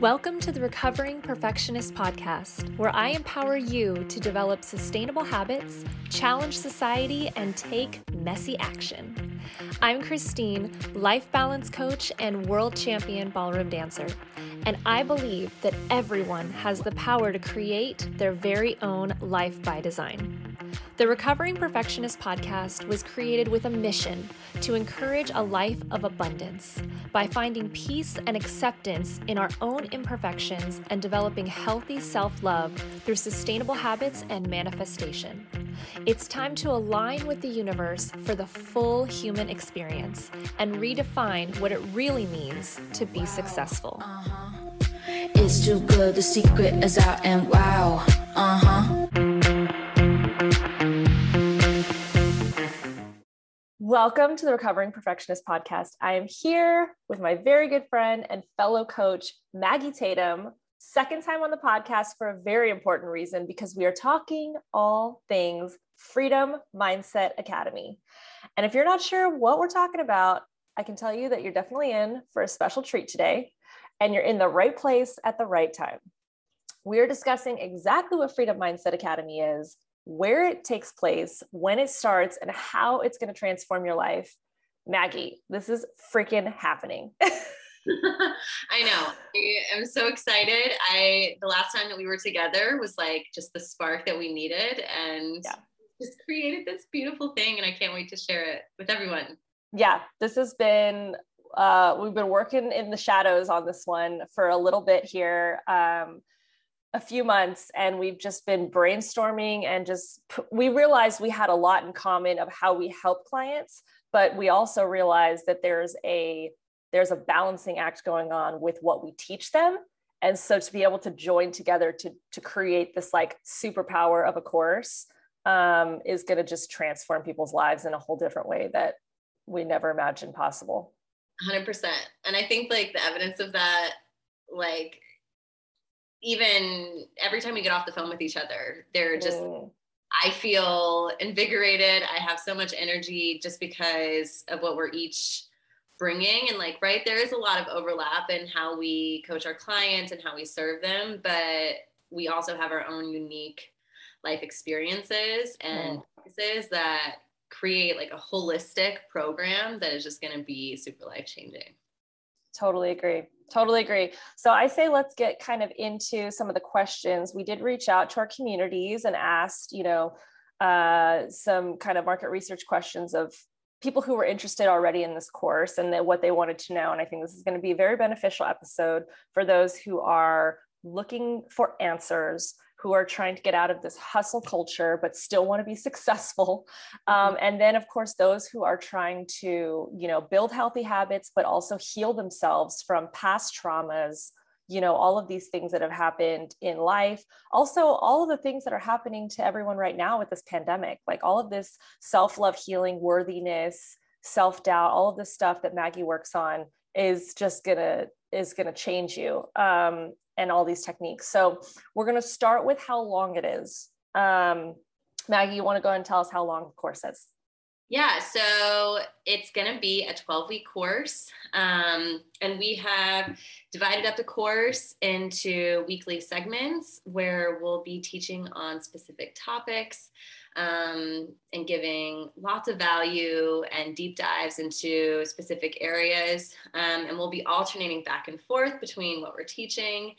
Welcome to the Recovering Perfectionist Podcast, where I empower you to develop sustainable habits, challenge society, and take messy action. I'm Christine, life balance coach and world champion ballroom dancer, and I believe that everyone has the power to create their very own life by design. The Recovering Perfectionist Podcast was created with a mission to encourage a life of abundance by finding peace and acceptance in our own imperfections and developing healthy self-love through sustainable habits and manifestation. It's time to align with the universe for the full human experience and redefine what it really means to be successful. It's too good, the secret is out, and wow. Welcome to the Recovering Perfectionist Podcast. I am here with my very good friend and fellow coach, Maggie Tatum, second time on the podcast for a very important reason, because we are talking all things Freedom Mindset Academy. And if you're not sure what we're talking about, I can tell you that you're definitely in for a special treat today, and you're in the right place at the right time. We're discussing exactly what Freedom Mindset Academy is, where it takes place, when it starts, and how it's going to transform your life. Maggie, this is freaking happening. I know. I'm so excited. The last time that we were together was like just the spark that we needed, and just created this beautiful thing. And I can't wait to share it with everyone. Yeah, this has been, we've been working in the shadows on this one for a little bit here. A few months, and we've just been brainstorming and we realized we had a lot in common of how we help clients, but we also realized that there's a balancing act going on with what we teach them. And so to be able to join together to create this like superpower of a course is going to just transform people's lives in a whole different way that we never imagined possible. 100%. And I think like the evidence of that, like even every time we get off the phone with each other, they're just, I feel invigorated. I have so much energy just because of what we're each bringing. And like, right, there is a lot of overlap in how we coach our clients and how we serve them, but we also have our own unique life experiences and practices that create like a holistic program that is just going to be super life-changing. Totally agree. Totally agree. So I say, let's get kind of into some of the questions. We did reach out to our communities and asked, some kind of market research questions of people who were interested already in this course and what they wanted to know. And I think this is going to be a very beneficial episode for those who are looking for answers, who are trying to get out of this hustle culture, but still want to be successful. And then of course, those who are trying to, build healthy habits, but also heal themselves from past traumas, all of these things that have happened in life. Also, all of the things that are happening to everyone right now with this pandemic, like all of this self-love healing, worthiness, self-doubt, all of this stuff that Maggie works on is going to change you. And all these techniques. So we're going to start with how long it is. Maggie, you want to go and tell us how long the course is? Yeah, so it's going to be a 12-week course. And we have divided up the course into weekly segments where we'll be teaching on specific topics and giving lots of value and deep dives into specific areas. And we'll be alternating back and forth between what we're teaching.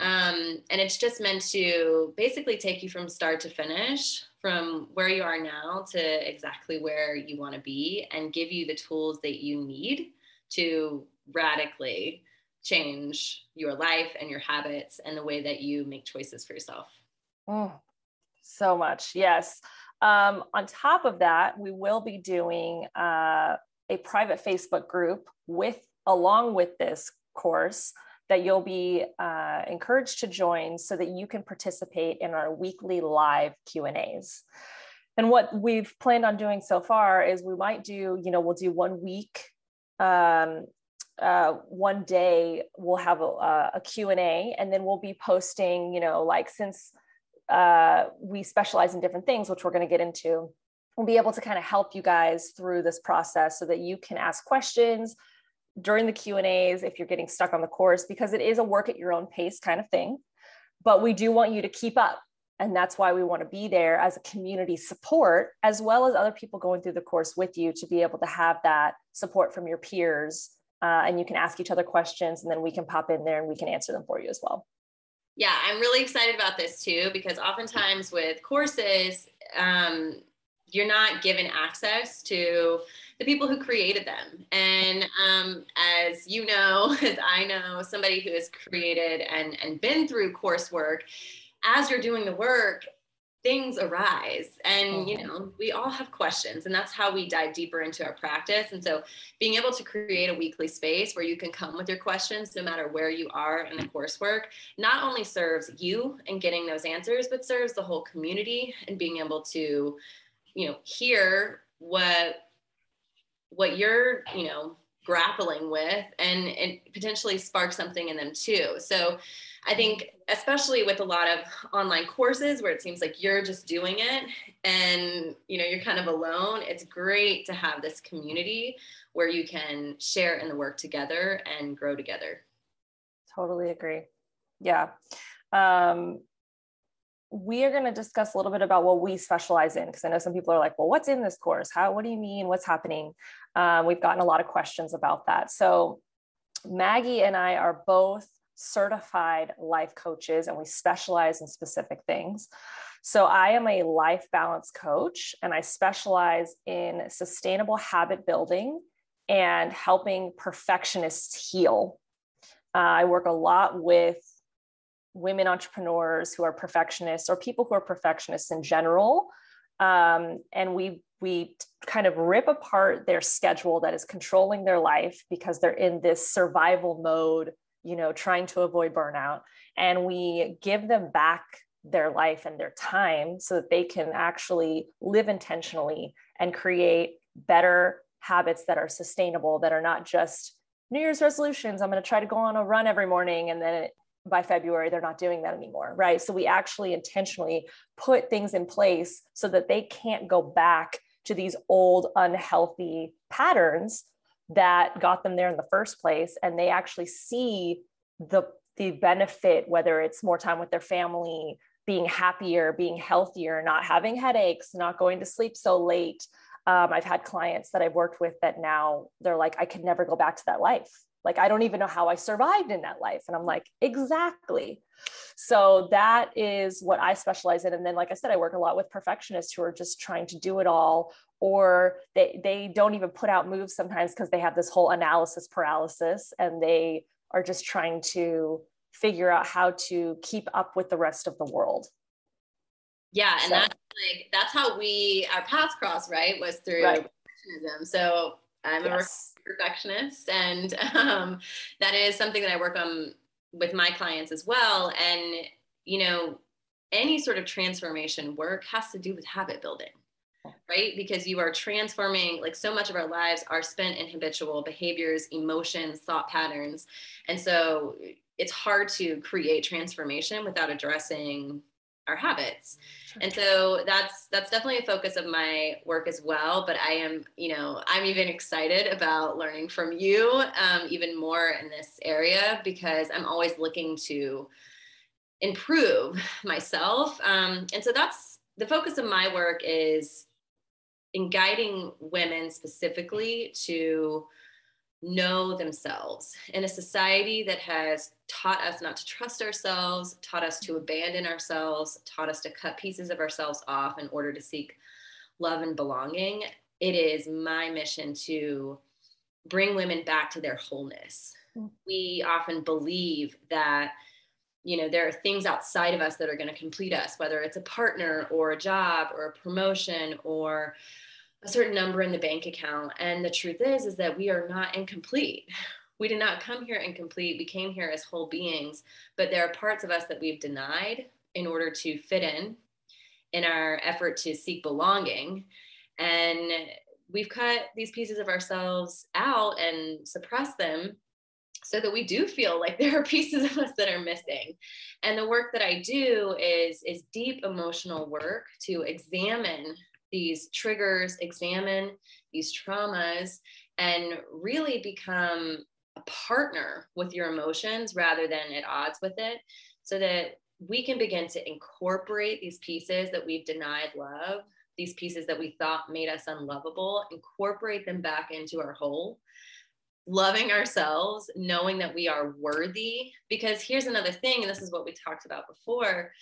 And it's just meant to basically take you from start to finish, from where you are now to exactly where you want to be, and give you the tools that you need to radically change your life and your habits and the way that you make choices for yourself. Oh, so much. Yes. On top of that, we will be doing a private Facebook group along with this course that you'll be encouraged to join so that you can participate in our weekly live Q&As. And what we've planned on doing so far is we might do, we'll do 1 week, one day we'll have a Q&A, and then we'll be posting, since we specialize in different things, which we're going to get into, we'll be able to kind of help you guys through this process so that you can ask questions, during the Q&As if you're getting stuck on the course, because it is a work at your own pace kind of thing, but we do want you to keep up. And that's why we want to be there as a community support, as well as other people going through the course with you, to be able to have that support from your peers. And you can ask each other questions, and then we can pop in there and we can answer them for you as well. Yeah, I'm really excited about this too, because oftentimes with courses, you're not given access to the people who created them. And as you know, as I know, somebody who has created and been through coursework, as you're doing the work, things arise, and you know, we all have questions, and that's how we dive deeper into our practice. And so being able to create a weekly space where you can come with your questions, no matter where you are in the coursework, not only serves you in getting those answers, but serves the whole community and being able to, you know, hear what you're, you know, grappling with, and it potentially sparks something in them too. So I think, especially with a lot of online courses where it seems like you're just doing it and, you know, you're kind of alone, it's great to have this community where you can share in the work together and grow together. Totally agree. Yeah. We are going to discuss a little bit about what we specialize in, because I know some people are like, well, what's in this course? What do you mean? What's happening? We've gotten a lot of questions about that. So Maggie and I are both certified life coaches, and we specialize in specific things. So I am a life balance coach, and I specialize in sustainable habit building and helping perfectionists heal. I work a lot with women entrepreneurs who are perfectionists, or people who are perfectionists in general. And we kind of rip apart their schedule that is controlling their life, because they're in this survival mode, you know, trying to avoid burnout. And we give them back their life and their time so that they can actually live intentionally and create better habits that are sustainable, that are not just New Year's resolutions. I'm going to try to go on a run every morning, and then by February, they're not doing that anymore, right? So we actually intentionally put things in place so that they can't go back to these old unhealthy patterns that got them there in the first place. And they actually see the benefit, whether it's more time with their family, being happier, being healthier, not having headaches, not going to sleep so late. I've had clients that I've worked with that now they're like, I could never go back to that life. Like, I don't even know how I survived in that life. And I'm like, exactly. So that is what I specialize in. And then, like I said, I work a lot with perfectionists who are just trying to do it all, or they don't even put out moves sometimes, because they have this whole analysis paralysis, and they are just trying to figure out how to keep up with the rest of the world. Yeah. And so that's how our paths cross, right? Was through perfectionism. So I'm a perfectionist, and that is something that I work on with my clients as well. And, you know, any sort of transformation work has to do with habit building, right? Because you are transforming, like, so much of our lives are spent in habitual behaviors, emotions, thought patterns. And so it's hard to create transformation without addressing our habits. And so that's definitely a focus of my work as well. But I am, you know, I'm even excited about learning from you even more in this area, because I'm always looking to improve myself. And so that's the focus of my work, is in guiding women specifically to know themselves in a society that has taught us not to trust ourselves, taught us to abandon ourselves, taught us to cut pieces of ourselves off in order to seek love and belonging. It is my mission to bring women back to their wholeness. We often believe that, you know, there are things outside of us that are going to complete us, whether it's a partner or a job or a promotion or a certain number in the bank account. And the truth is that we are not incomplete. We did not come here incomplete. We came here as whole beings, but there are parts of us that we've denied in order to fit in our effort to seek belonging. And we've cut these pieces of ourselves out and suppressed them, so that we do feel like there are pieces of us that are missing. And the work that I do is deep emotional work to examine these triggers, examine these traumas, and really become a partner with your emotions rather than at odds with it, so that we can begin to incorporate these pieces that we've denied love, these pieces that we thought made us unlovable, incorporate them back into our whole, loving ourselves, knowing that we are worthy. Because here's another thing, and this is what we talked about before.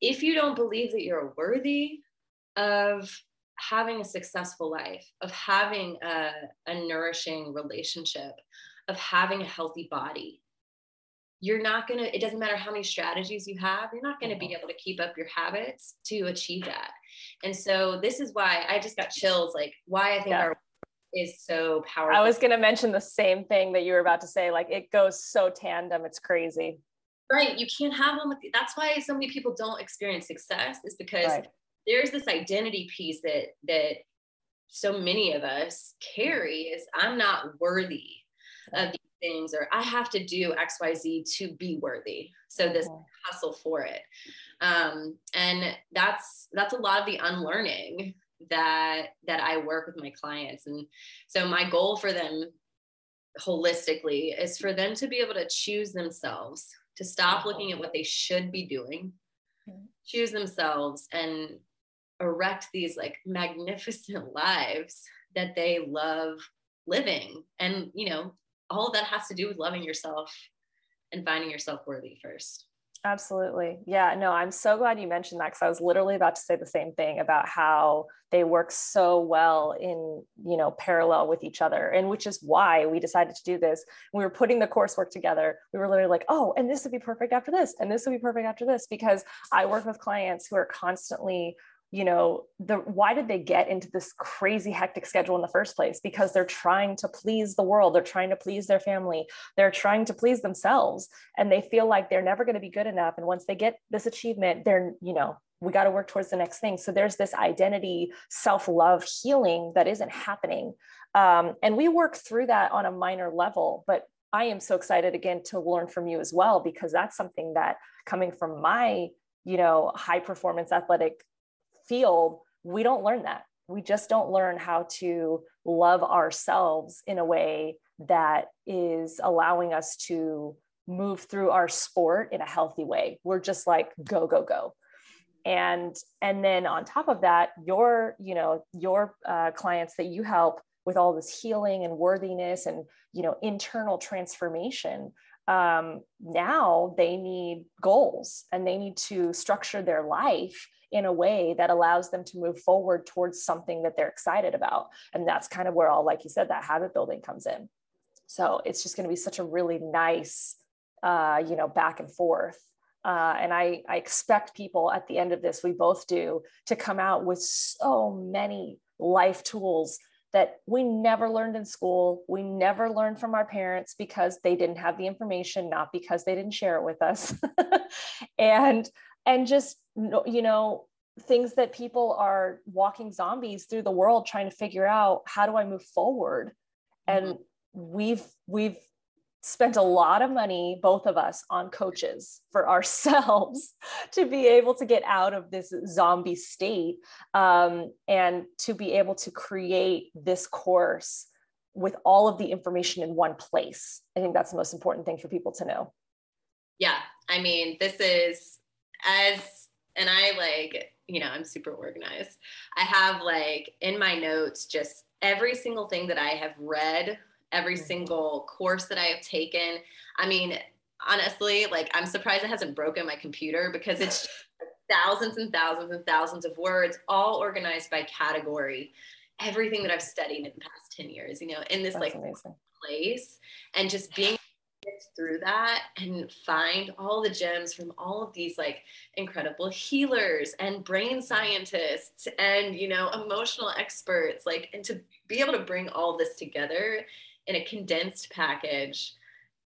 If you don't believe that you're worthy of having a successful life, of having a nourishing relationship, of having a healthy body, it doesn't matter how many strategies you have, you're not gonna be able to keep up your habits to achieve that. And so this is why I just got chills, like why I think our work is so powerful. I was gonna mention the same thing that you were about to say, like it goes so tandem, it's crazy. Right, you can't have one with you. That's why so many people don't experience success, is because there's this identity piece that so many of us carry, is I'm not worthy of these things, or I have to do XYZ to be worthy. So this hustle for it. And that's a lot of the unlearning that I work with my clients. And so my goal for them holistically is for them to be able to choose themselves, to stop looking at what they should be doing, choose themselves, and erect these like magnificent lives that they love living. And, you know, all of that has to do with loving yourself and finding yourself worthy first. Absolutely. Yeah, no, I'm so glad you mentioned that, because I was literally about to say the same thing about how they work so well in, you know, parallel with each other, and which is why we decided to do this. We were putting the coursework together. We were literally like, oh, and this would be perfect after this, and this would be perfect after this, because I work with clients who are constantly, you know, why did they get into this crazy hectic schedule in the first place? Because they're trying to please the world. They're trying to please their family. They're trying to please themselves. And they feel like they're never going to be good enough. And once they get this achievement, they're, you know, we got to work towards the next thing. So there's this identity, self-love healing that isn't happening. And we work through that on a minor level, but I am so excited again to learn from you as well, because that's something that, coming from my, you know, high performance athletic field, we don't learn that. We just don't learn how to love ourselves in a way that is allowing us to move through our sport in a healthy way. We're just like, go, go, go. And then on top of that, your clients that you help with all this healing and worthiness and, you know, internal transformation, now they need goals, and they need to structure their life in a way that allows them to move forward towards something that they're excited about. And that's kind of where all, like you said, that habit building comes in. So it's just going to be such a really nice, you know, back and forth. And I expect people at the end of this, we both do, to come out with so many life tools that we never learned in school. We never learned from our parents because they didn't have the information, not because they didn't share it with us. And just, you know, things that people are walking zombies through the world trying to figure out, how do I move forward? Mm-hmm. And we've spent a lot of money, both of us, on coaches for ourselves to be able to get out of this zombie state, and to be able to create this course with all of the information in one place. I think that's the most important thing for people to know. Yeah. I mean, this is... and I, like, you know, I'm super organized. I have, like, in my notes, just every single thing that I have read, every single course that I have taken. I mean, honestly, like, I'm surprised it hasn't broken my computer, because it's thousands and thousands and thousands of words, all organized by category, everything that I've studied in the past 10 years, you know, in this place, and just being through that and find all the gems from all of these like incredible healers and brain scientists and, you know, emotional experts, like, and to be able to bring all this together in a condensed package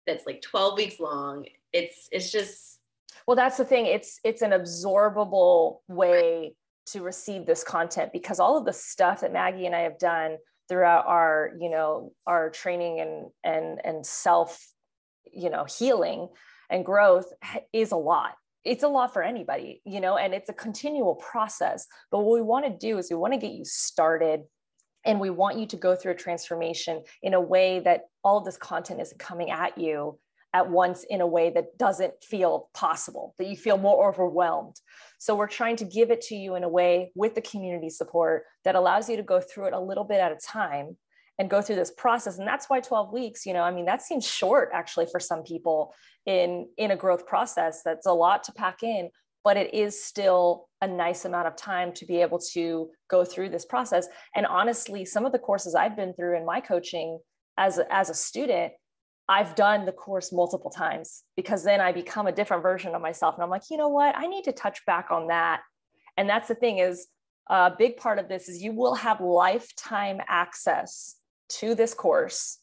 that's like 12 weeks long. It's just, well, that's the thing. It's an absorbable way to receive this content, because all of the stuff that Maggie and I have done throughout our, you know, our training and self, you know, healing and growth is a lot. It's a lot for anybody, you know, and it's a continual process. But what we want to do is we want to get you started And we want you to go through a transformation in a way that all of this content is coming at you at once in a way that doesn't feel possible, that you feel more overwhelmed. So we're trying to give it to you in a way with the community support that allows you to go through it a little bit at a time and go through this process. And that's why 12 weeks, you know, I mean, that seems short actually for some people in a growth process. That's a lot to pack in, but it is still a nice amount of time to be able to go through this process. And honestly, some of the courses I've been through in my coaching as a student, I've done the course multiple times because then I become a different version of myself. And I'm like, you know what? I need to touch back on that. And that's the thing is a big part of this is you will have lifetime access to this course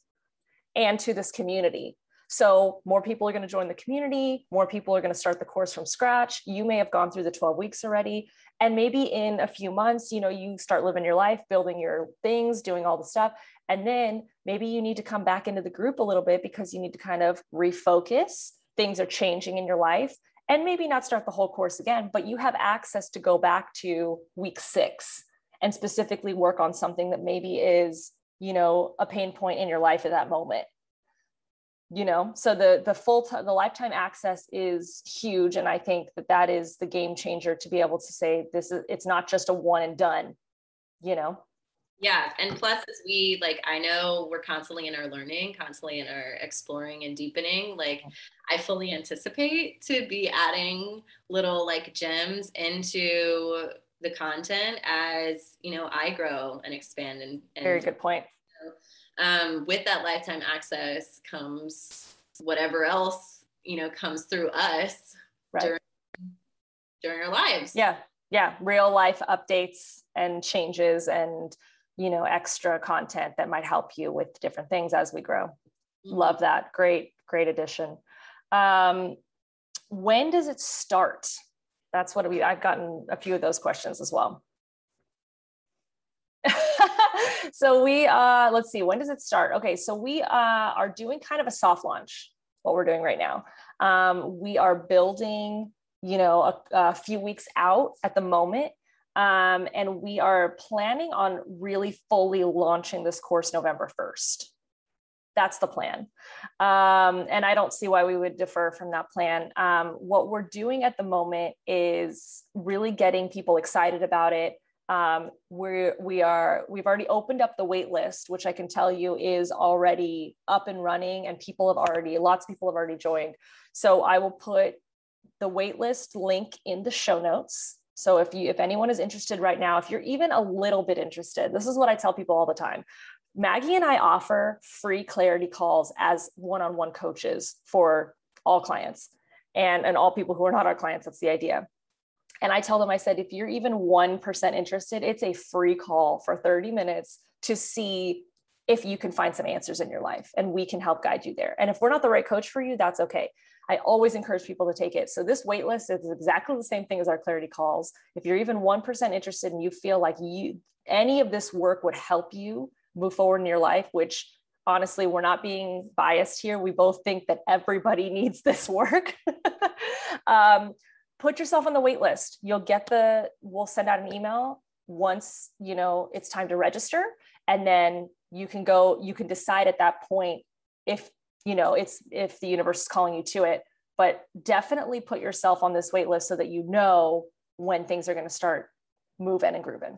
and to this community. So more people are going to join the community. More people are going to start the course from scratch. You may have gone through the 12 weeks already. And maybe in a few months, you know, you start living your life, building your things, doing all the stuff. And then maybe you need to come back into the group a little bit because you need to kind of refocus. Things are changing in your life and maybe not start the whole course again, but you have access to go back to week 6 and specifically work on something that maybe is, you know, a pain point in your life at that moment. You know, so the lifetime access is huge. And I think that is the game changer to be able to say, it's not just a one and done, you know? Yeah. And plus as we, like, I know we're constantly in our learning, constantly in our exploring and deepening, like I fully anticipate to be adding little like gems into the content as, you know, I grow and expand and very good point. With that lifetime access comes whatever else, you know, comes through us during our lives. Yeah. Yeah. Real life updates and changes and, you know, extra content that might help you with different things as we grow. Mm-hmm. Love that. Great, great addition. When does it start? That's what I've gotten a few of those questions as well. So we, let's see, when does it start? Okay. So we are doing kind of a soft launch, what we're doing right now. We are building, you know, a few weeks out at the moment. And we are planning on really fully launching this course November 1st. That's the plan. And I don't see why we would defer from that plan. What we're doing at the moment is really getting people excited about it. We've already opened up the wait list, which I can tell you is already up and running and lots of people have already joined. So I will put the wait list link in the show notes. So if anyone is interested right now, if you're even a little bit interested, this is what I tell people all the time. Maggie and I offer free clarity calls as one-on-one coaches for all clients and all people who are not our clients. That's the idea. And I tell them, I said, if you're even 1% interested, it's a free call for 30 minutes to see if you can find some answers in your life and we can help guide you there. And if we're not the right coach for you, that's okay. I always encourage people to take it. So this waitlist is exactly the same thing as our clarity calls. If you're even 1% interested and you feel like any of this work would help you move forward in your life, which honestly, we're not being biased here. We both think that everybody needs this work. Put yourself on the wait list. We'll send out an email once, you know, it's time to register. And then you can decide at that point if, you know, if the universe is calling you to it, but definitely put yourself on this wait list so that you know when things are going to start moving and grooving.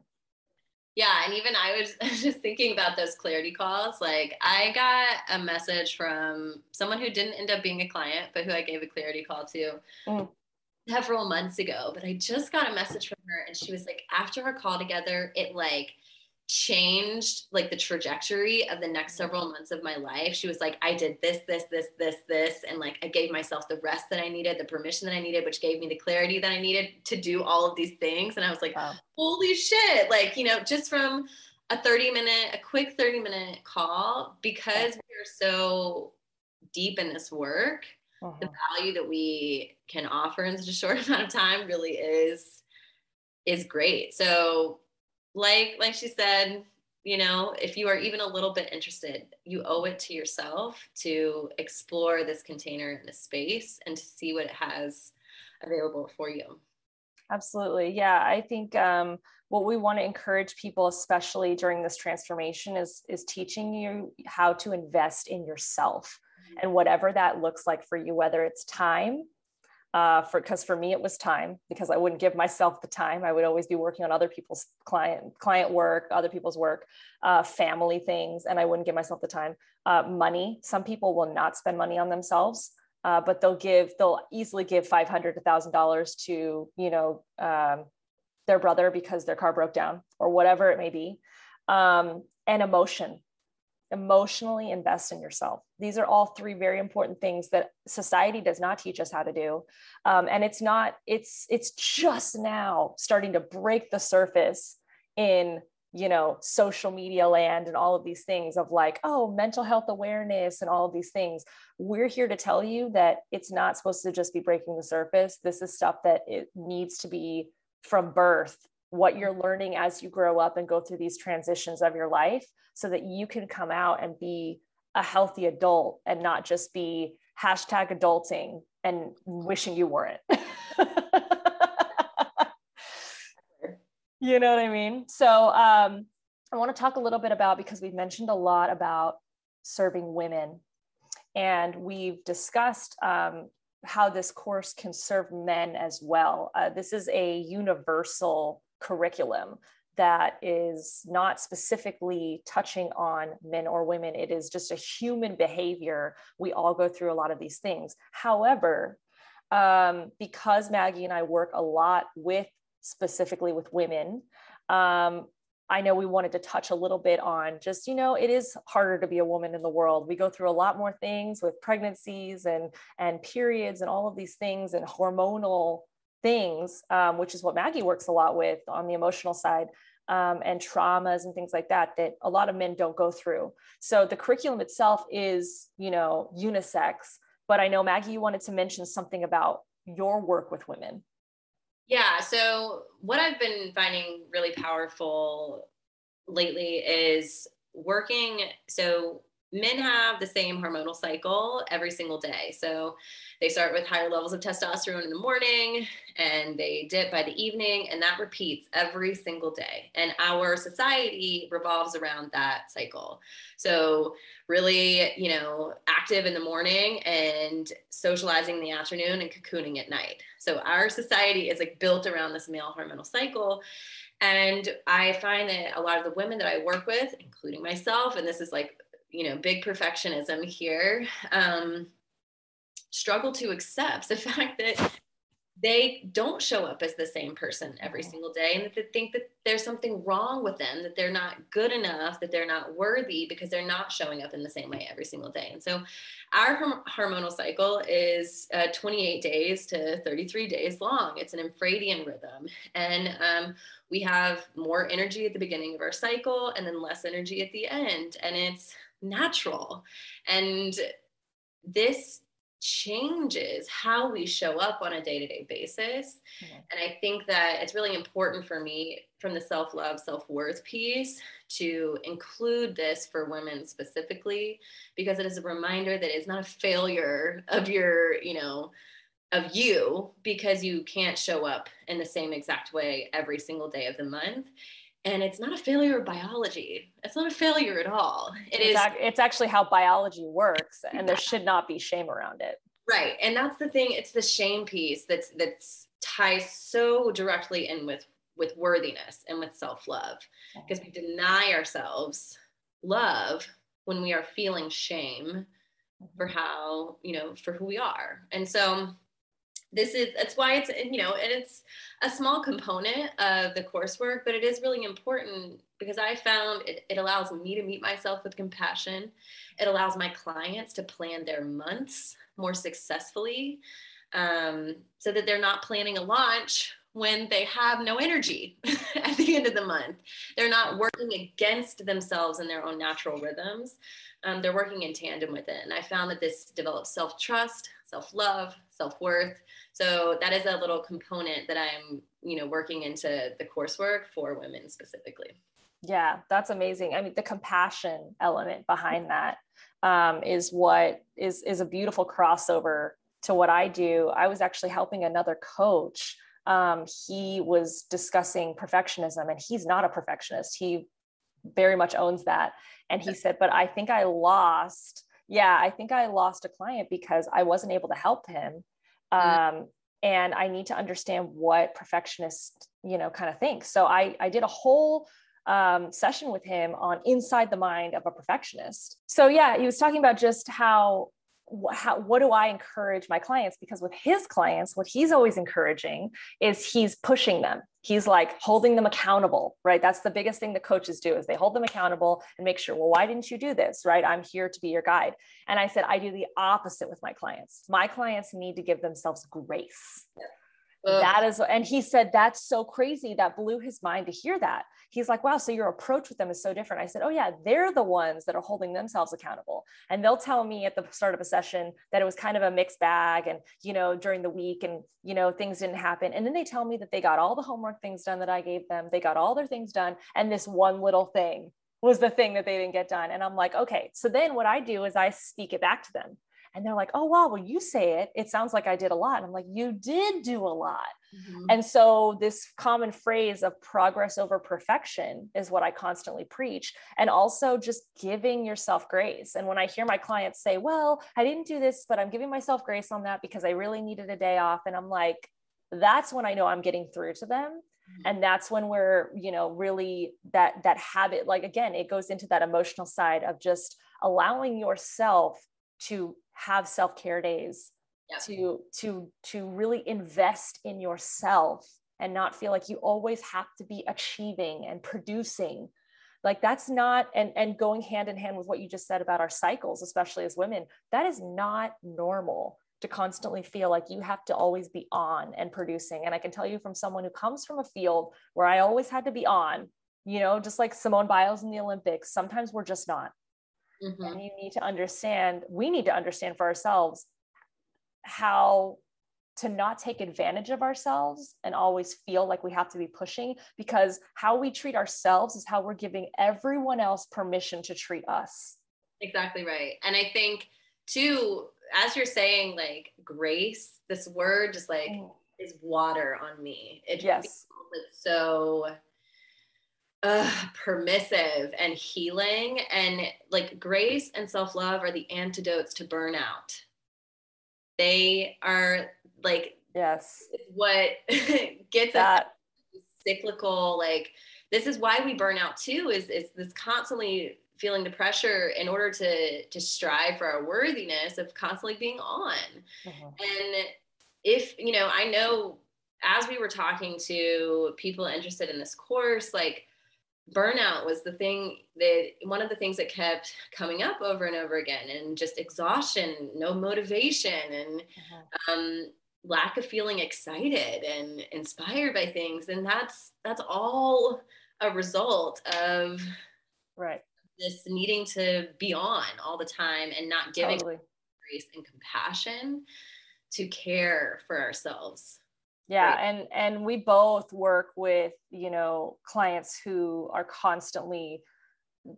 Yeah. And even I was just thinking about those clarity calls. Like I got a message from someone who didn't end up being a client, but who I gave a clarity call to. Mm. Several months ago, but I just got a message from her and she was like, after our call together, it like changed like the trajectory of the next several months of my life. She was like, I did this, this, this, this, this. And like, I gave myself the rest that I needed, the permission that I needed, which gave me the clarity that I needed to do all of these things. And I was like, wow. Holy shit. Like, you know, just from a quick 30-minute call, because we are so deep in this work. The value that we can offer in such a short amount of time really is great. So like she said, you know, if you are even a little bit interested, you owe it to yourself to explore this container and this space and to see what it has available for you. Absolutely. Yeah. I think what we want to encourage people, especially during this transformation, is teaching you how to invest in yourself, mm-hmm. and whatever that looks like for you, whether it's time, because for me, it was time, because I wouldn't give myself the time. I would always be working on other people's client work, other people's work, family things. And I wouldn't give myself the time, money. Some people will not spend money on themselves. But they'll easily give $500 to $1,000 to, their brother because their car broke down or whatever it may be. And emotionally invest in yourself. These are all three very important things that society does not teach us how to do. And it's just now starting to break the surface in social media land and all of these things of like, oh, mental health awareness and all of these things. We're here to tell you that it's not supposed to just be breaking the surface. This is stuff that it needs to be from birth, what you're learning as you grow up and go through these transitions of your life so that you can come out and be a healthy adult and not just be #adulting and wishing you weren't. You know what I mean? So I want to talk a little bit about, because we've mentioned a lot about serving women, and we've discussed how this course can serve men as well. This is a universal curriculum that is not specifically touching on men or women. It is just a human behavior. We all go through a lot of these things. However, because Maggie and I work a lot specifically with women. I know we wanted to touch a little bit on just, it is harder to be a woman in the world. We go through a lot more things with pregnancies and periods and all of these things and hormonal things, which is what Maggie works a lot with on the emotional side, and traumas and things like that a lot of men don't go through. So the curriculum itself is, unisex, but I know Maggie, you wanted to mention something about your work with women. Yeah. So what I've been finding really powerful lately is working. So men have the same hormonal cycle every single day. So they start with higher levels of testosterone in the morning and they dip by the evening, and that repeats every single day. And our society revolves around that cycle. So really, active in the morning and socializing in the afternoon and cocooning at night. So our society is like built around this male hormonal cycle. And I find that a lot of the women that I work with, including myself, and this is like, big perfectionism here, struggle to accept the fact that they don't show up as the same person every single day, and that they think that there's something wrong with them, that they're not good enough, that they're not worthy because they're not showing up in the same way every single day. And so our hormonal cycle is 28 days to 33 days long. It's an infradian rhythm. And we have more energy at the beginning of our cycle and then less energy at the end. And it's natural. And this changes how we show up on a day-to-day basis. Mm-hmm. And I think that it's really important for me, from the self-love, self-worth piece, to include this for women specifically, because it is a reminder that it's not a failure of your, of you, because you can't show up in the same exact way every single day of the month. And it's not a failure of biology. It's not a failure at all. It's actually how biology works, and there should not be shame around it. Right. And that's the thing. It's the shame piece that's ties so directly in with worthiness and with self-love, because we deny ourselves love when we are feeling shame for for who we are. And so that's why it's, and it's a small component of the coursework, but it is really important, because I found it allows me to meet myself with compassion. It allows my clients to plan their months more successfully, so that they're not planning a launch when they have no energy at the end of the month. They're not working against themselves and their own natural rhythms. They're working in tandem with it. And I found that this develops self-trust, self-love, self-worth. So that is a little component that I'm, working into the coursework for women specifically. Yeah, that's amazing. I mean, the compassion element behind that is what is a beautiful crossover to what I do. I was actually helping another coach he was discussing perfectionism, and he's not a perfectionist. He very much owns that. And he said, but I think I lost a client because I wasn't able to help him. And I need to understand what perfectionists, kind of think. So I did a whole session with him on inside the mind of a perfectionist. So yeah, he was talking about just how, what do I encourage my clients? Because with his clients, what he's always encouraging is he's pushing them. He's like holding them accountable, right? That's the biggest thing the coaches do, is they hold them accountable and make sure, well, why didn't you do this, right? I'm here to be your guide. And I said, I do the opposite with my clients. My clients need to give themselves grace. That is, and he said, that's so crazy. That blew his mind to hear that. He's like, wow, so your approach with them is so different. I said, oh yeah, they're the ones that are holding themselves accountable. And they'll tell me at the start of a session that it was kind of a mixed bag and, during the week and, things didn't happen. And then they tell me that they got all the homework things done that I gave them. They got all their things done. And this one little thing was the thing that they didn't get done. And I'm like, okay. So then what I do is I speak it back to them. And they're like, oh, wow, well, you say it. It sounds like I did a lot. And I'm like, you did do a lot. Mm-hmm. And so this common phrase of progress over perfection is what I constantly preach. And also just giving yourself grace. And when I hear my clients say, well, I didn't do this, but I'm giving myself grace on that because I really needed a day off. And I'm like, that's when I know I'm getting through to them. And that's when we're, really that habit, like, again, it goes into that emotional side of just allowing yourself to have self-care days, to really invest in yourself and not feel like you always have to be achieving and producing. Like that's not, and going hand in hand with what you just said about our cycles, especially as women, that is not normal to constantly feel like you have to always be on and producing. And I can tell you from someone who comes from a field where I always had to be on, just like Simone Biles in the Olympics, sometimes we're just not. Mm-hmm. And we need to understand for ourselves how to not take advantage of ourselves and always feel like we have to be pushing, because how we treat ourselves is how we're giving everyone else permission to treat us. Exactly right. And I think too, as you're saying, like grace, this word just like is water on me. It's so permissive and healing, and like grace and self-love are the antidotes to burnout. They are like, yes, what gets that us cyclical. Like this is why we burn out too, is this constantly feeling the pressure in order to strive for our worthiness of constantly being on. Mm-hmm. And if, I know as we were talking to people interested in this course, like burnout was the thing that one of the things that kept coming up over and over again, and just exhaustion, no motivation, and lack of feeling excited and inspired by things. And that's all a result of this needing to be on all the time and not giving grace and compassion to care for ourselves. Yeah. And we both work with, clients who are constantly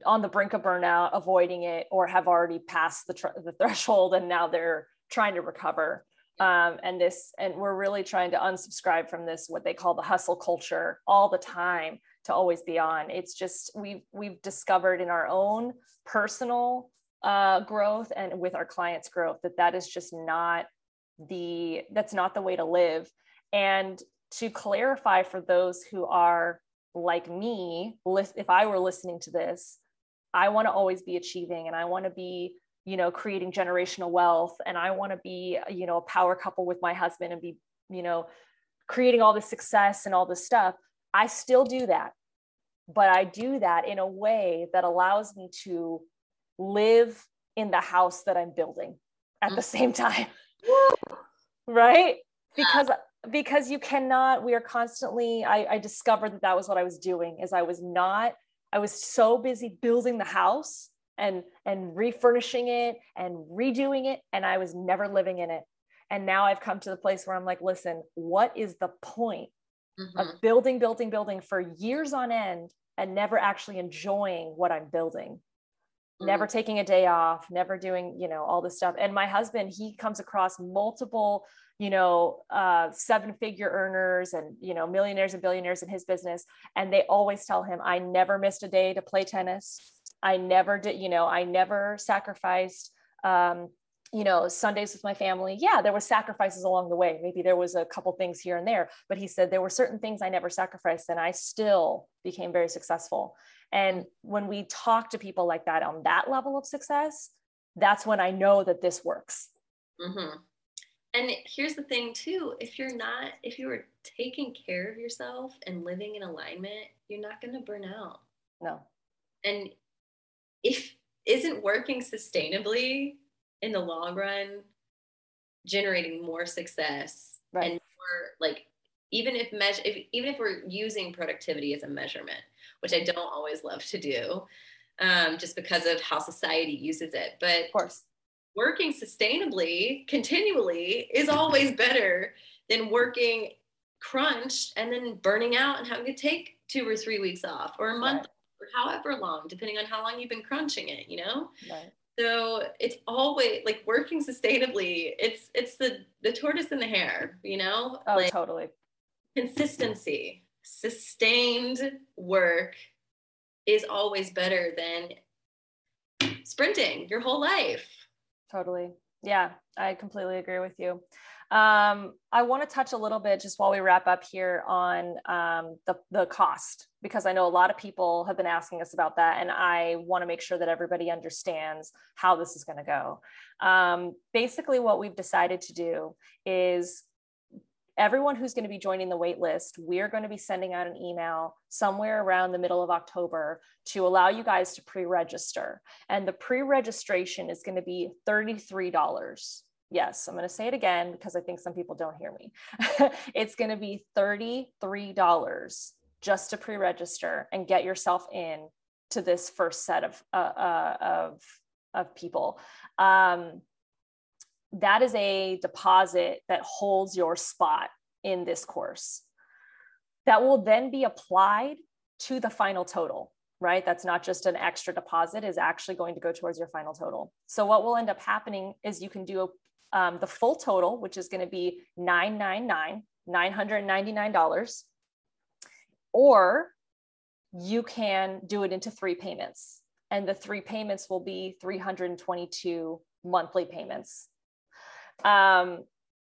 on the brink of burnout, avoiding it, or have already passed the threshold. And now they're trying to recover. And we're really trying to unsubscribe from this, what they call the hustle culture, all the time to always be on. It's just, we've discovered in our own personal growth and with our clients' growth, that is just that's not the way to live. And to clarify for those who are like me, if I were listening to this, I want to always be achieving, and I want to be, creating generational wealth, and I want to be, a power couple with my husband and be, creating all this success and all this stuff. I still do that, but I do that in a way that allows me to live in the house that I'm building at the same time. Right? Because you cannot, we are constantly, I discovered that was what I was doing, is I was so busy building the house and refurnishing it and redoing it. And I was never living in it. And now I've come to the place where I'm like, listen, what is the point of building for years on end and never actually enjoying what I'm building? never taking a day off, never doing, you know, all this stuff. And my husband, he comes across multiple, you know, 7-figure earners and, you know, millionaires and billionaires in his business. And they always tell him, I never missed a day to play tennis. I never did, you know, I never sacrificed, you know, Sundays with my family. Yeah, there were sacrifices along the way. Maybe there was a couple things here and there, but he said there were certain things I never sacrificed and I still became very successful. And when we talk to people like that on that level of success, that's when I know that this works. Mm-hmm. And here's the thing too, if you were taking care of yourself and living in alignment, you're not going to burn out. No. And if isn't working sustainably in the long run, generating more success, right, and more like, even if we're using productivity as a measurement, which I don't always love to do, just because of how society uses it, but of course, working sustainably continually is always better than working crunch and then burning out and having to take 2 or 3 weeks off or a month, right, or however long, depending on how long you've been crunching it, you know? Right. So it's always like working sustainably. It's the tortoise and the hare, you know? Oh, like, totally. Consistency, sustained work is always better than sprinting your whole life. Totally. Yeah, I completely agree with you. I want to touch a little bit just while we wrap up here on the cost, because I know a lot of people have been asking us about that. And I want to make sure that everybody understands how this is going to go. Basically, what we've decided to do is everyone who's going to be joining the wait list, we're going to be sending out an email somewhere around the middle of October to allow you guys to pre-register. And the pre-registration is going to be $33. Yes, I'm going to say it again because I think some people don't hear me. It's going to be $33 just to pre-register and get yourself in to this first set of people. That is a deposit that holds your spot in this course. That will then be applied to the final total, right? That's not just an extra deposit, is actually going to go towards your final total. So what will end up happening is you can do the full total, which is going to be $999, or you can do it into 3 payments, and the 3 payments will be 322 monthly payments.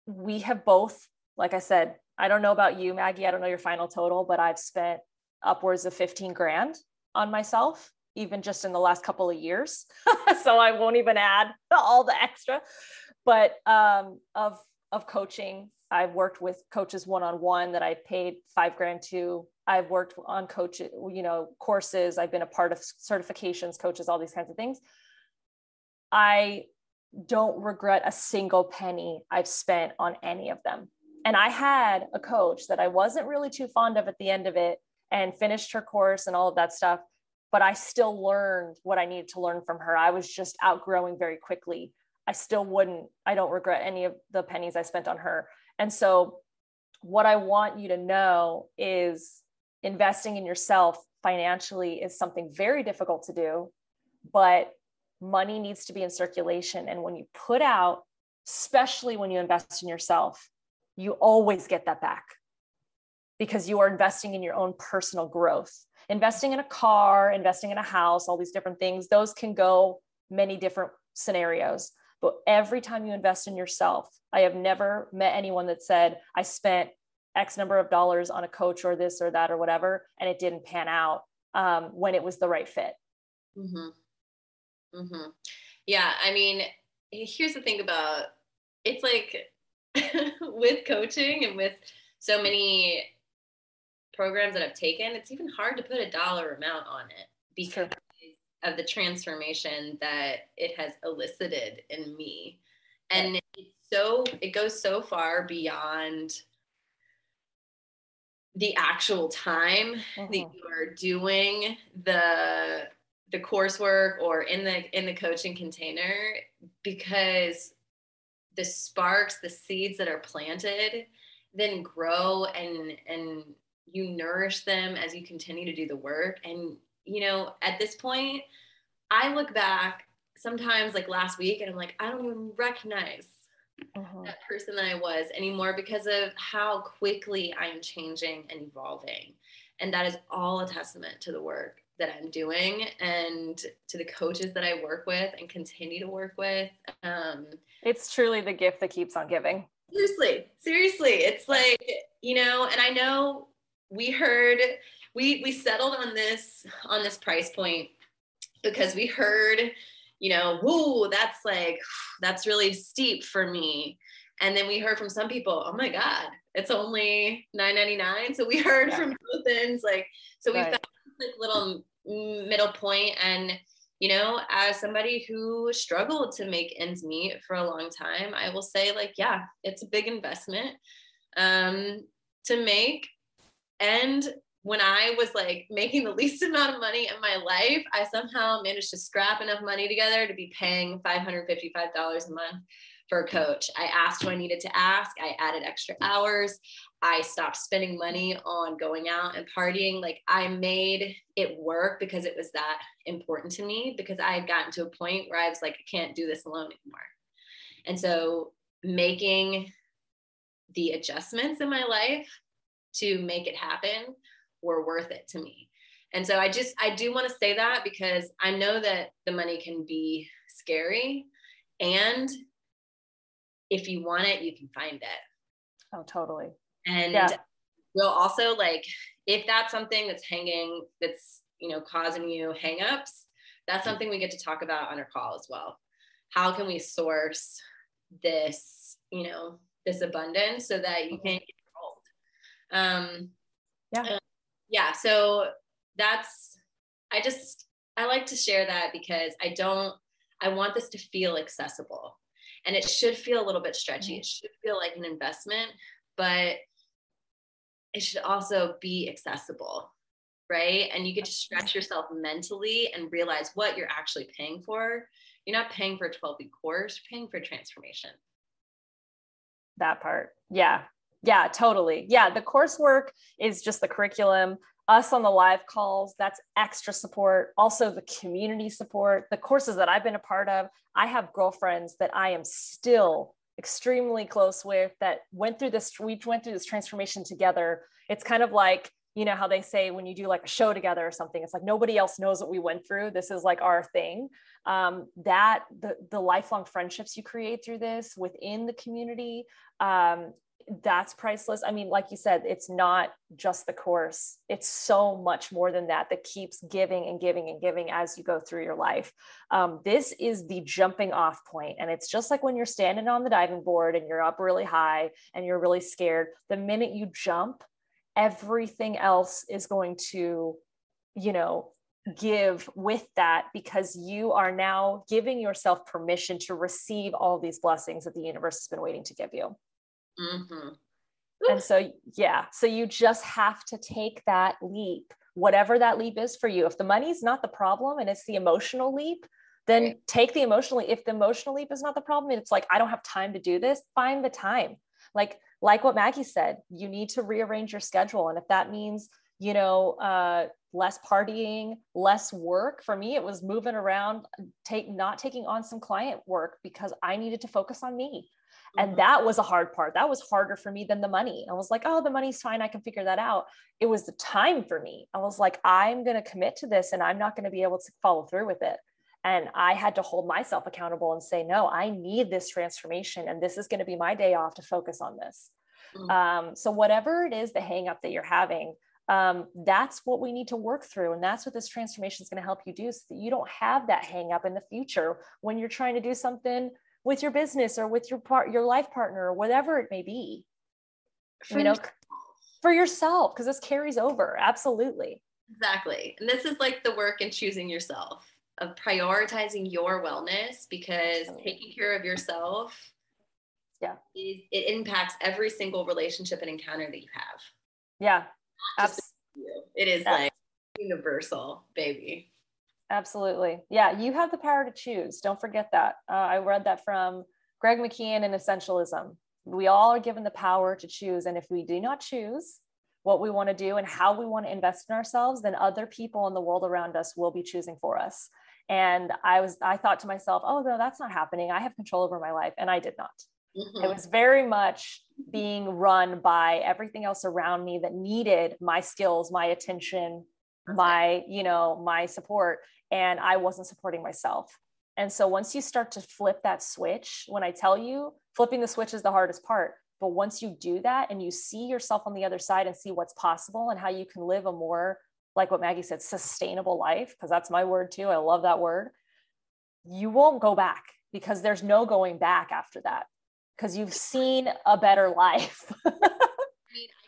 We have both, like I said, I don't know about you, Maggie, I don't know your final total, but I've spent upwards of $15,000 on myself, even just in the last couple of years. So I won't even add all the extra, but, of coaching, I've worked with coaches one-on-one that I paid $5,000 to. I've worked on coaches, you know, courses. I've been a part of certifications, coaches, all these kinds of things. I don't regret a single penny I've spent on any of them. And I had a coach that I wasn't really too fond of at the end of it, and finished her course and all of that stuff, but I still learned what I needed to learn from her. I was just outgrowing very quickly. I don't regret any of the pennies I spent on her. And so what I want you to know is investing in yourself financially is something very difficult to do, but money needs to be in circulation. And when you put out, especially when you invest in yourself, you always get that back because you are investing in your own personal growth, investing in a car, investing in a house, all these different things. Those can go many different scenarios, but every time you invest in yourself, I have never met anyone that said, I spent X number of dollars on a coach or this or that or whatever, and it didn't pan out when it was the right fit. Mm-hmm. Mm-hmm. Yeah. I mean, here's the thing about, it's like with coaching and with so many programs that I've taken, it's even hard to put a dollar amount on it because of the transformation that it has elicited in me. And it goes so far beyond the actual time that you are doing the coursework or in the coaching container, because the sparks, the seeds that are planted then grow and you nourish them as you continue to do the work. And, you know, at this point, I look back sometimes like last week and I'm like, I don't even recognize that person that I was anymore because of how quickly I'm changing and evolving. And that is all a testament to the work that I'm doing and to the coaches that I work with and continue to work with. It's truly the gift that keeps on giving. Seriously. It's like, you know, and I know we heard, we settled on this price point because we heard, you know, whoa, that's like, that's really steep for me. And then we heard from some people, oh my God, it's only $9.99. So we heard from both ends, like, so we found like little middle point. And, you know, as somebody who struggled to make ends meet for a long time, I will say like, yeah, it's a big investment to make. And when I was like making the least amount of money in my life, I somehow managed to scrap enough money together to be paying $555 a month for a coach. I asked who I needed to ask. I added extra hours. I stopped spending money on going out and partying. Like I made it work because it was that important to me, because I had gotten to a point where I was like, I can't do this alone anymore. And so making the adjustments in my life to make it happen were worth it to me. And so I just, I do want to say that because I know that the money can be scary, and if you want it, you can find it. Oh, totally. And we'll also like, if that's something that's hanging, that's, you know, causing you hangups, that's something we get to talk about on our call as well. How can we source this, you know, this abundance so that you can get controlled? So that's, I like to share that because I want this to feel accessible, and it should feel a little bit stretchy. It should feel like an investment, but it should also be accessible, right? And you get to stretch yourself mentally and realize what you're actually paying for. You're not paying for a 12-week course, you're paying for transformation. That part. Yeah, totally. Yeah. The coursework is just the curriculum. Us on the live calls, that's extra support. Also the community support, the courses that I've been a part of. I have girlfriends that I am still extremely close with that went through this, we went through this transformation together. It's kind of like, you know, how they say when you do like a show together or something, it's like, nobody else knows what we went through. This is like our thing. That the lifelong friendships you create through this within the community, that's priceless. I mean, like you said, it's not just the course. It's so much more than that, that keeps giving and giving and giving as you go through your life. This is the jumping off point. And it's just like when you're standing on the diving board and you're up really high and you're really scared, the minute you jump, everything else is going to, you know, give with that, because you are now giving yourself permission to receive all these blessings that the universe has been waiting to give you. Mm-hmm. And so, so you just have to take that leap, whatever that leap is for you. If the money's not the problem and it's the emotional leap, then take the emotional leap. If the emotional leap is not the problem, it's like, I don't have time to do this. Find the time. Like what Maggie said, you need to rearrange your schedule. And if that means, you know, less partying, less work. For me, it was moving around, not taking on some client work because I needed to focus on me. And that was a hard part. That was harder for me than the money. I was like, oh, the money's fine. I can figure that out. It was the time for me. I was like, I'm going to commit to this and I'm not going to be able to follow through with it. And I had to hold myself accountable and say, no, I need this transformation. And this is going to be my day off to focus on this. So whatever it is, the hang up that you're having, that's what we need to work through. And that's what this transformation is going to help you do, so that you don't have that hang up in the future when you're trying to do something with your business or with your life partner or whatever it may be, for yourself. 'Cause this carries over. Absolutely. Exactly. And this is like the work in choosing yourself, of prioritizing your wellness, because taking care of yourself, it impacts every single relationship and encounter that you have. Yeah. Absolutely. It is like universal, baby. Absolutely. Yeah. You have the power to choose. Don't forget that. I read that from Greg McKeon in Essentialism. We all are given the power to choose. And if we do not choose what we want to do and how we want to invest in ourselves, then other people in the world around us will be choosing for us. And I thought to myself, oh, no, that's not happening. I have control over my life. And I did not. Mm-hmm. It was very much being run by everything else around me that needed my skills, my attention, my support. And I wasn't supporting myself. And so once you start to flip that switch, when I tell you flipping the switch is the hardest part, but once you do that and you see yourself on the other side and see what's possible and how you can live a more, like what Maggie said, sustainable life, because that's my word too. I love that word. You won't go back, because there's no going back after that, because you've seen a better life. I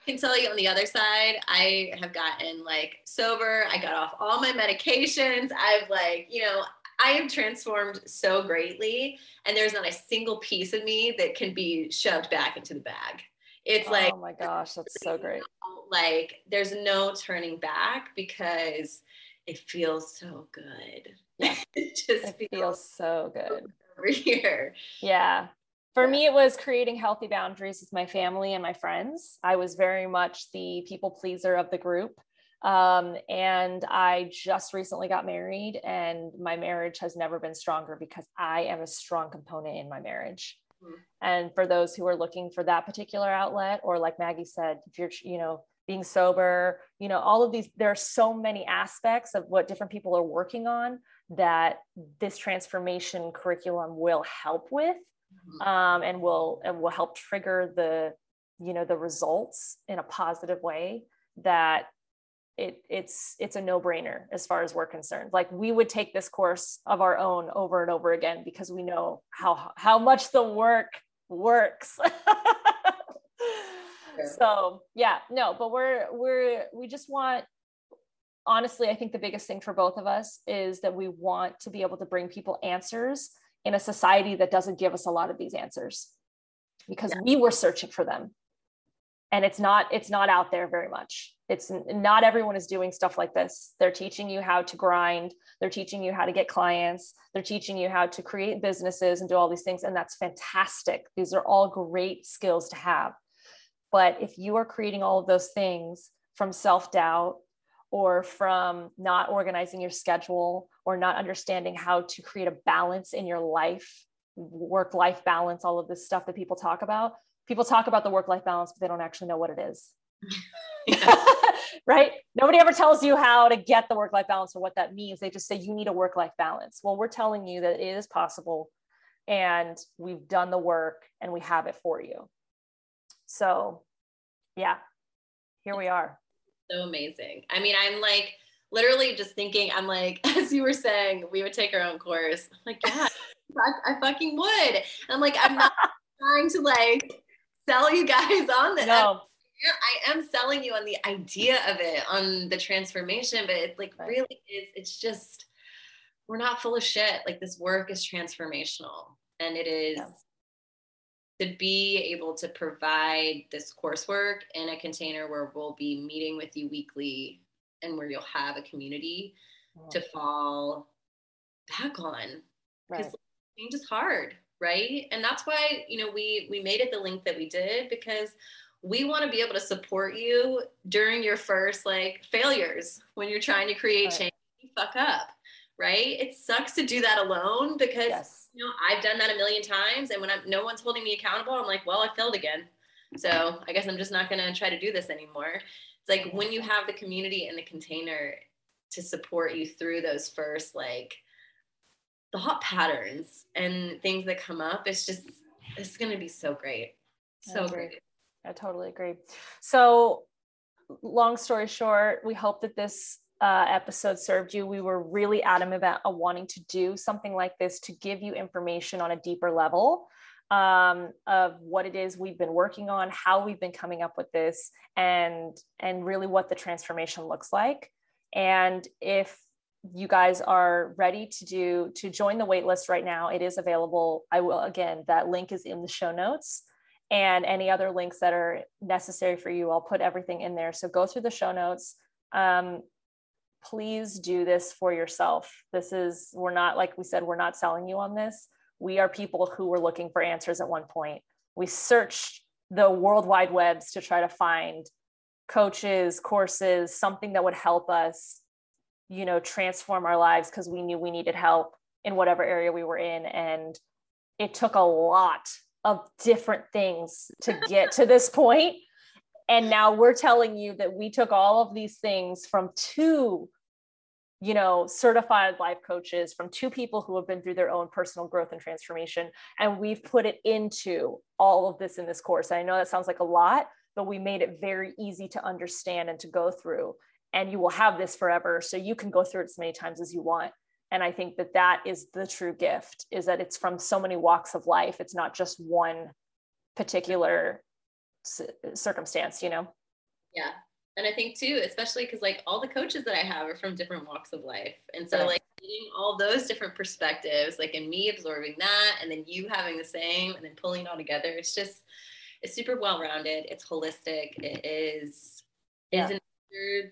can tell you on the other side, I have gotten like sober. I got off all my medications. I've like, I am transformed so greatly, and there's not a single piece of me that can be shoved back into the bag. It's like, oh my gosh, that's so great. Like there's no turning back, because it feels so good. Yeah. it just feels so good over here. Yeah. For me, it was creating healthy boundaries with my family and my friends. I was very much the people pleaser of the group. And I just recently got married, and my marriage has never been stronger because I am a strong component in my marriage. Mm-hmm. And for those who are looking for that particular outlet, or like Maggie said, if you're, being sober, all of these, there are so many aspects of what different people are working on that this transformation curriculum will help with, and will help trigger the results in a positive way that it's a no-brainer as far as we're concerned. Like we would take this course of our own over and over again, because we know how much the work works. So yeah, no, but we just want, honestly, I think the biggest thing for both of us is that we want to be able to bring people answers in a society that doesn't give us a lot of these answers, because we were searching for them. And it's not out there very much. It's not everyone is doing stuff like this. They're teaching you how to grind. They're teaching you how to get clients. They're teaching you how to create businesses and do all these things. And that's fantastic. These are all great skills to have. But if you are creating all of those things from self-doubt, or from not organizing your schedule, or not understanding how to create a balance in your life, work-life balance, all of this stuff that people talk about. People talk about the work-life balance, but they don't actually know what it is. Right? Nobody ever tells you how to get the work-life balance or what that means. They just say, you need a work-life balance. Well, we're telling you that it is possible, and we've done the work, and we have it for you. So yeah, here we are. So amazing. I mean, I'm like, literally just thinking, I'm like, as you were saying, we would take our own course. I'm like, yeah, I fucking would. And I'm like, I'm not trying to like sell you guys on this. No. I am selling you on the idea of it, on the transformation, but it's like really is, it's just, we're not full of shit. Like this work is transformational, and it is to be able to provide this coursework in a container where we'll be meeting with you weekly, and where you'll have a community to fall back on. Because change is hard, right? And that's why, we made it the link that we did, because we want to be able to support you during your first failures when you're trying to create change. You fuck up, right? It sucks to do that alone, because I've done that a million times, and when no one's holding me accountable, I'm like, well, I failed again, so I guess I'm just not going to try to do this anymore. It's like when you have the community and the container to support you through those first thought patterns and things that come up, it's going to be so great. So great. I totally agree. So long story short, we hope that this episode served you. We were really adamant about wanting to do something like this to give you information on a deeper level of what it is we've been working on, how we've been coming up with this, and really what the transformation looks like. And if you guys are ready to join the waitlist right now, it is available. I will, again, that link is in the show notes, and any other links that are necessary for you. I'll put everything in there. So go through the show notes. Please do this for yourself. We're not, like we said, we're not selling you on this. We are people who were looking for answers at one point. We searched the world wide webs to try to find coaches, courses, something that would help us you know, transform our lives because we knew we needed help in whatever area we were in. And it took a lot of different things to get to this point. And now we're telling you that we took all of these things from two, you know, certified life coaches, from two people who have been through their own personal growth and transformation. And we've put it into all of this in this course. I know that sounds like a lot, but we made it very easy to understand and to go through, and you will have this forever. So you can go through it as many times as you want. And I think that that is the true gift, is that it's from so many walks of life. It's not just one particular circumstance, you know? Yeah. And I think too, especially because like all the coaches that I have are from different walks of life. And so like getting all those different perspectives, like, and me absorbing that, and then you having the same, and then pulling it all together. It's just, it's super well-rounded. It's holistic. It is, an answer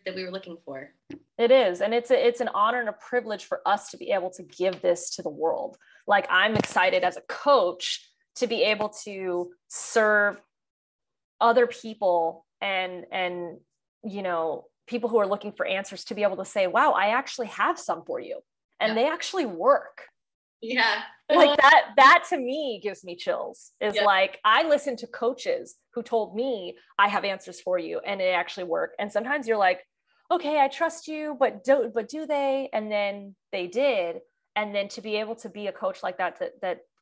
that we were looking for. It is. And it's an honor and a privilege for us to be able to give this to the world. Like, I'm excited as a coach to be able to serve other people and, you know, people who are looking for answers, to be able to say, wow, I actually have some for you, and they actually work. Yeah. Like that to me gives me chills, is like, I listen to coaches who told me I have answers for you, and they actually work. And sometimes you're like, okay, I trust you, but do they? And then they did. And then to be able to be a coach like that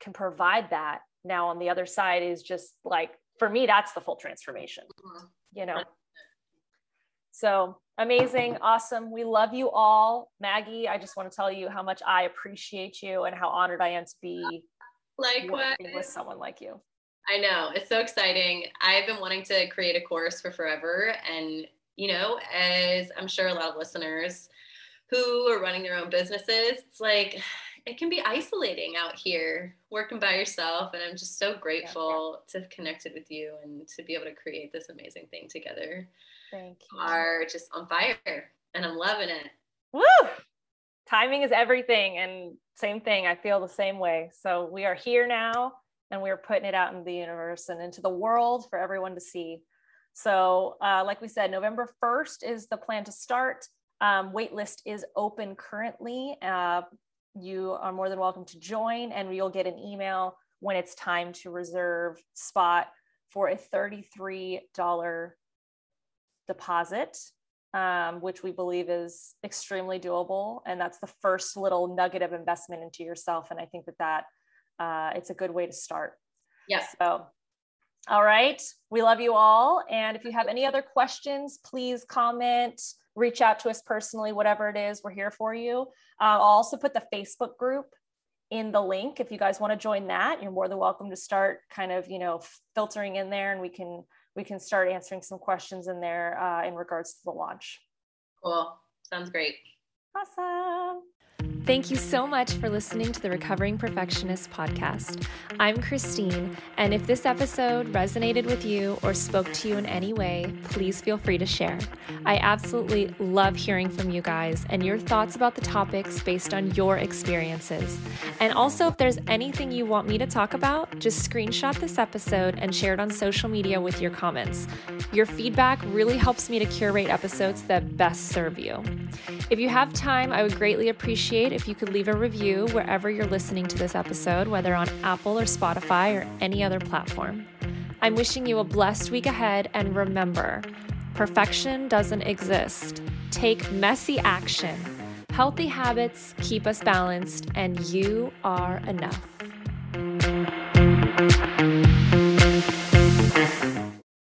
can provide that now on the other side is just like, for me, that's the full transformation, you know? So amazing. Awesome. We love you all. Maggie, I just want to tell you how much I appreciate you and how honored I am to be working with someone like you. I know. It's so exciting. I've been wanting to create a course for forever. And, you know, as I'm sure a lot of listeners who are running their own businesses, it's like, it can be isolating out here working by yourself. And I'm just so grateful to have connected with you and to be able to create this amazing thing together. Thank you. Are just on fire, and I'm loving it. Woo! Timing is everything, and same thing. I feel the same way. So we are here now, and we're putting it out in the universe and into the world for everyone to see. So like we said, November 1st is the plan to start. Waitlist is open currently. You are more than welcome to join, and you'll get an email when it's time to reserve spot for a $33 deposit, which we believe is extremely doable. And that's the first little nugget of investment into yourself. And I think that it's a good way to start. Yes. So, all right. We love you all. And if you have any other questions, please comment, reach out to us personally, whatever it is, we're here for you. I'll also put the Facebook group in the link. If you guys want to join that, you're more than welcome to start kind of, you know, filtering in there, and we can start answering some questions in there in regards to the launch. Cool. Sounds great. Awesome. Thank you so much for listening to the Recovering Perfectionist podcast. I'm Christine, and if this episode resonated with you or spoke to you in any way, please feel free to share. I absolutely love hearing from you guys and your thoughts about the topics based on your experiences. And also, if there's anything you want me to talk about, just screenshot this episode and share it on social media with your comments. Your feedback really helps me to curate episodes that best serve you. If you have time, I would greatly appreciate if you could leave a review wherever you're listening to this episode, whether on Apple or Spotify or any other platform. I'm wishing you a blessed week ahead, and remember, perfection doesn't exist. Take messy action. Healthy habits keep us balanced, and you are enough.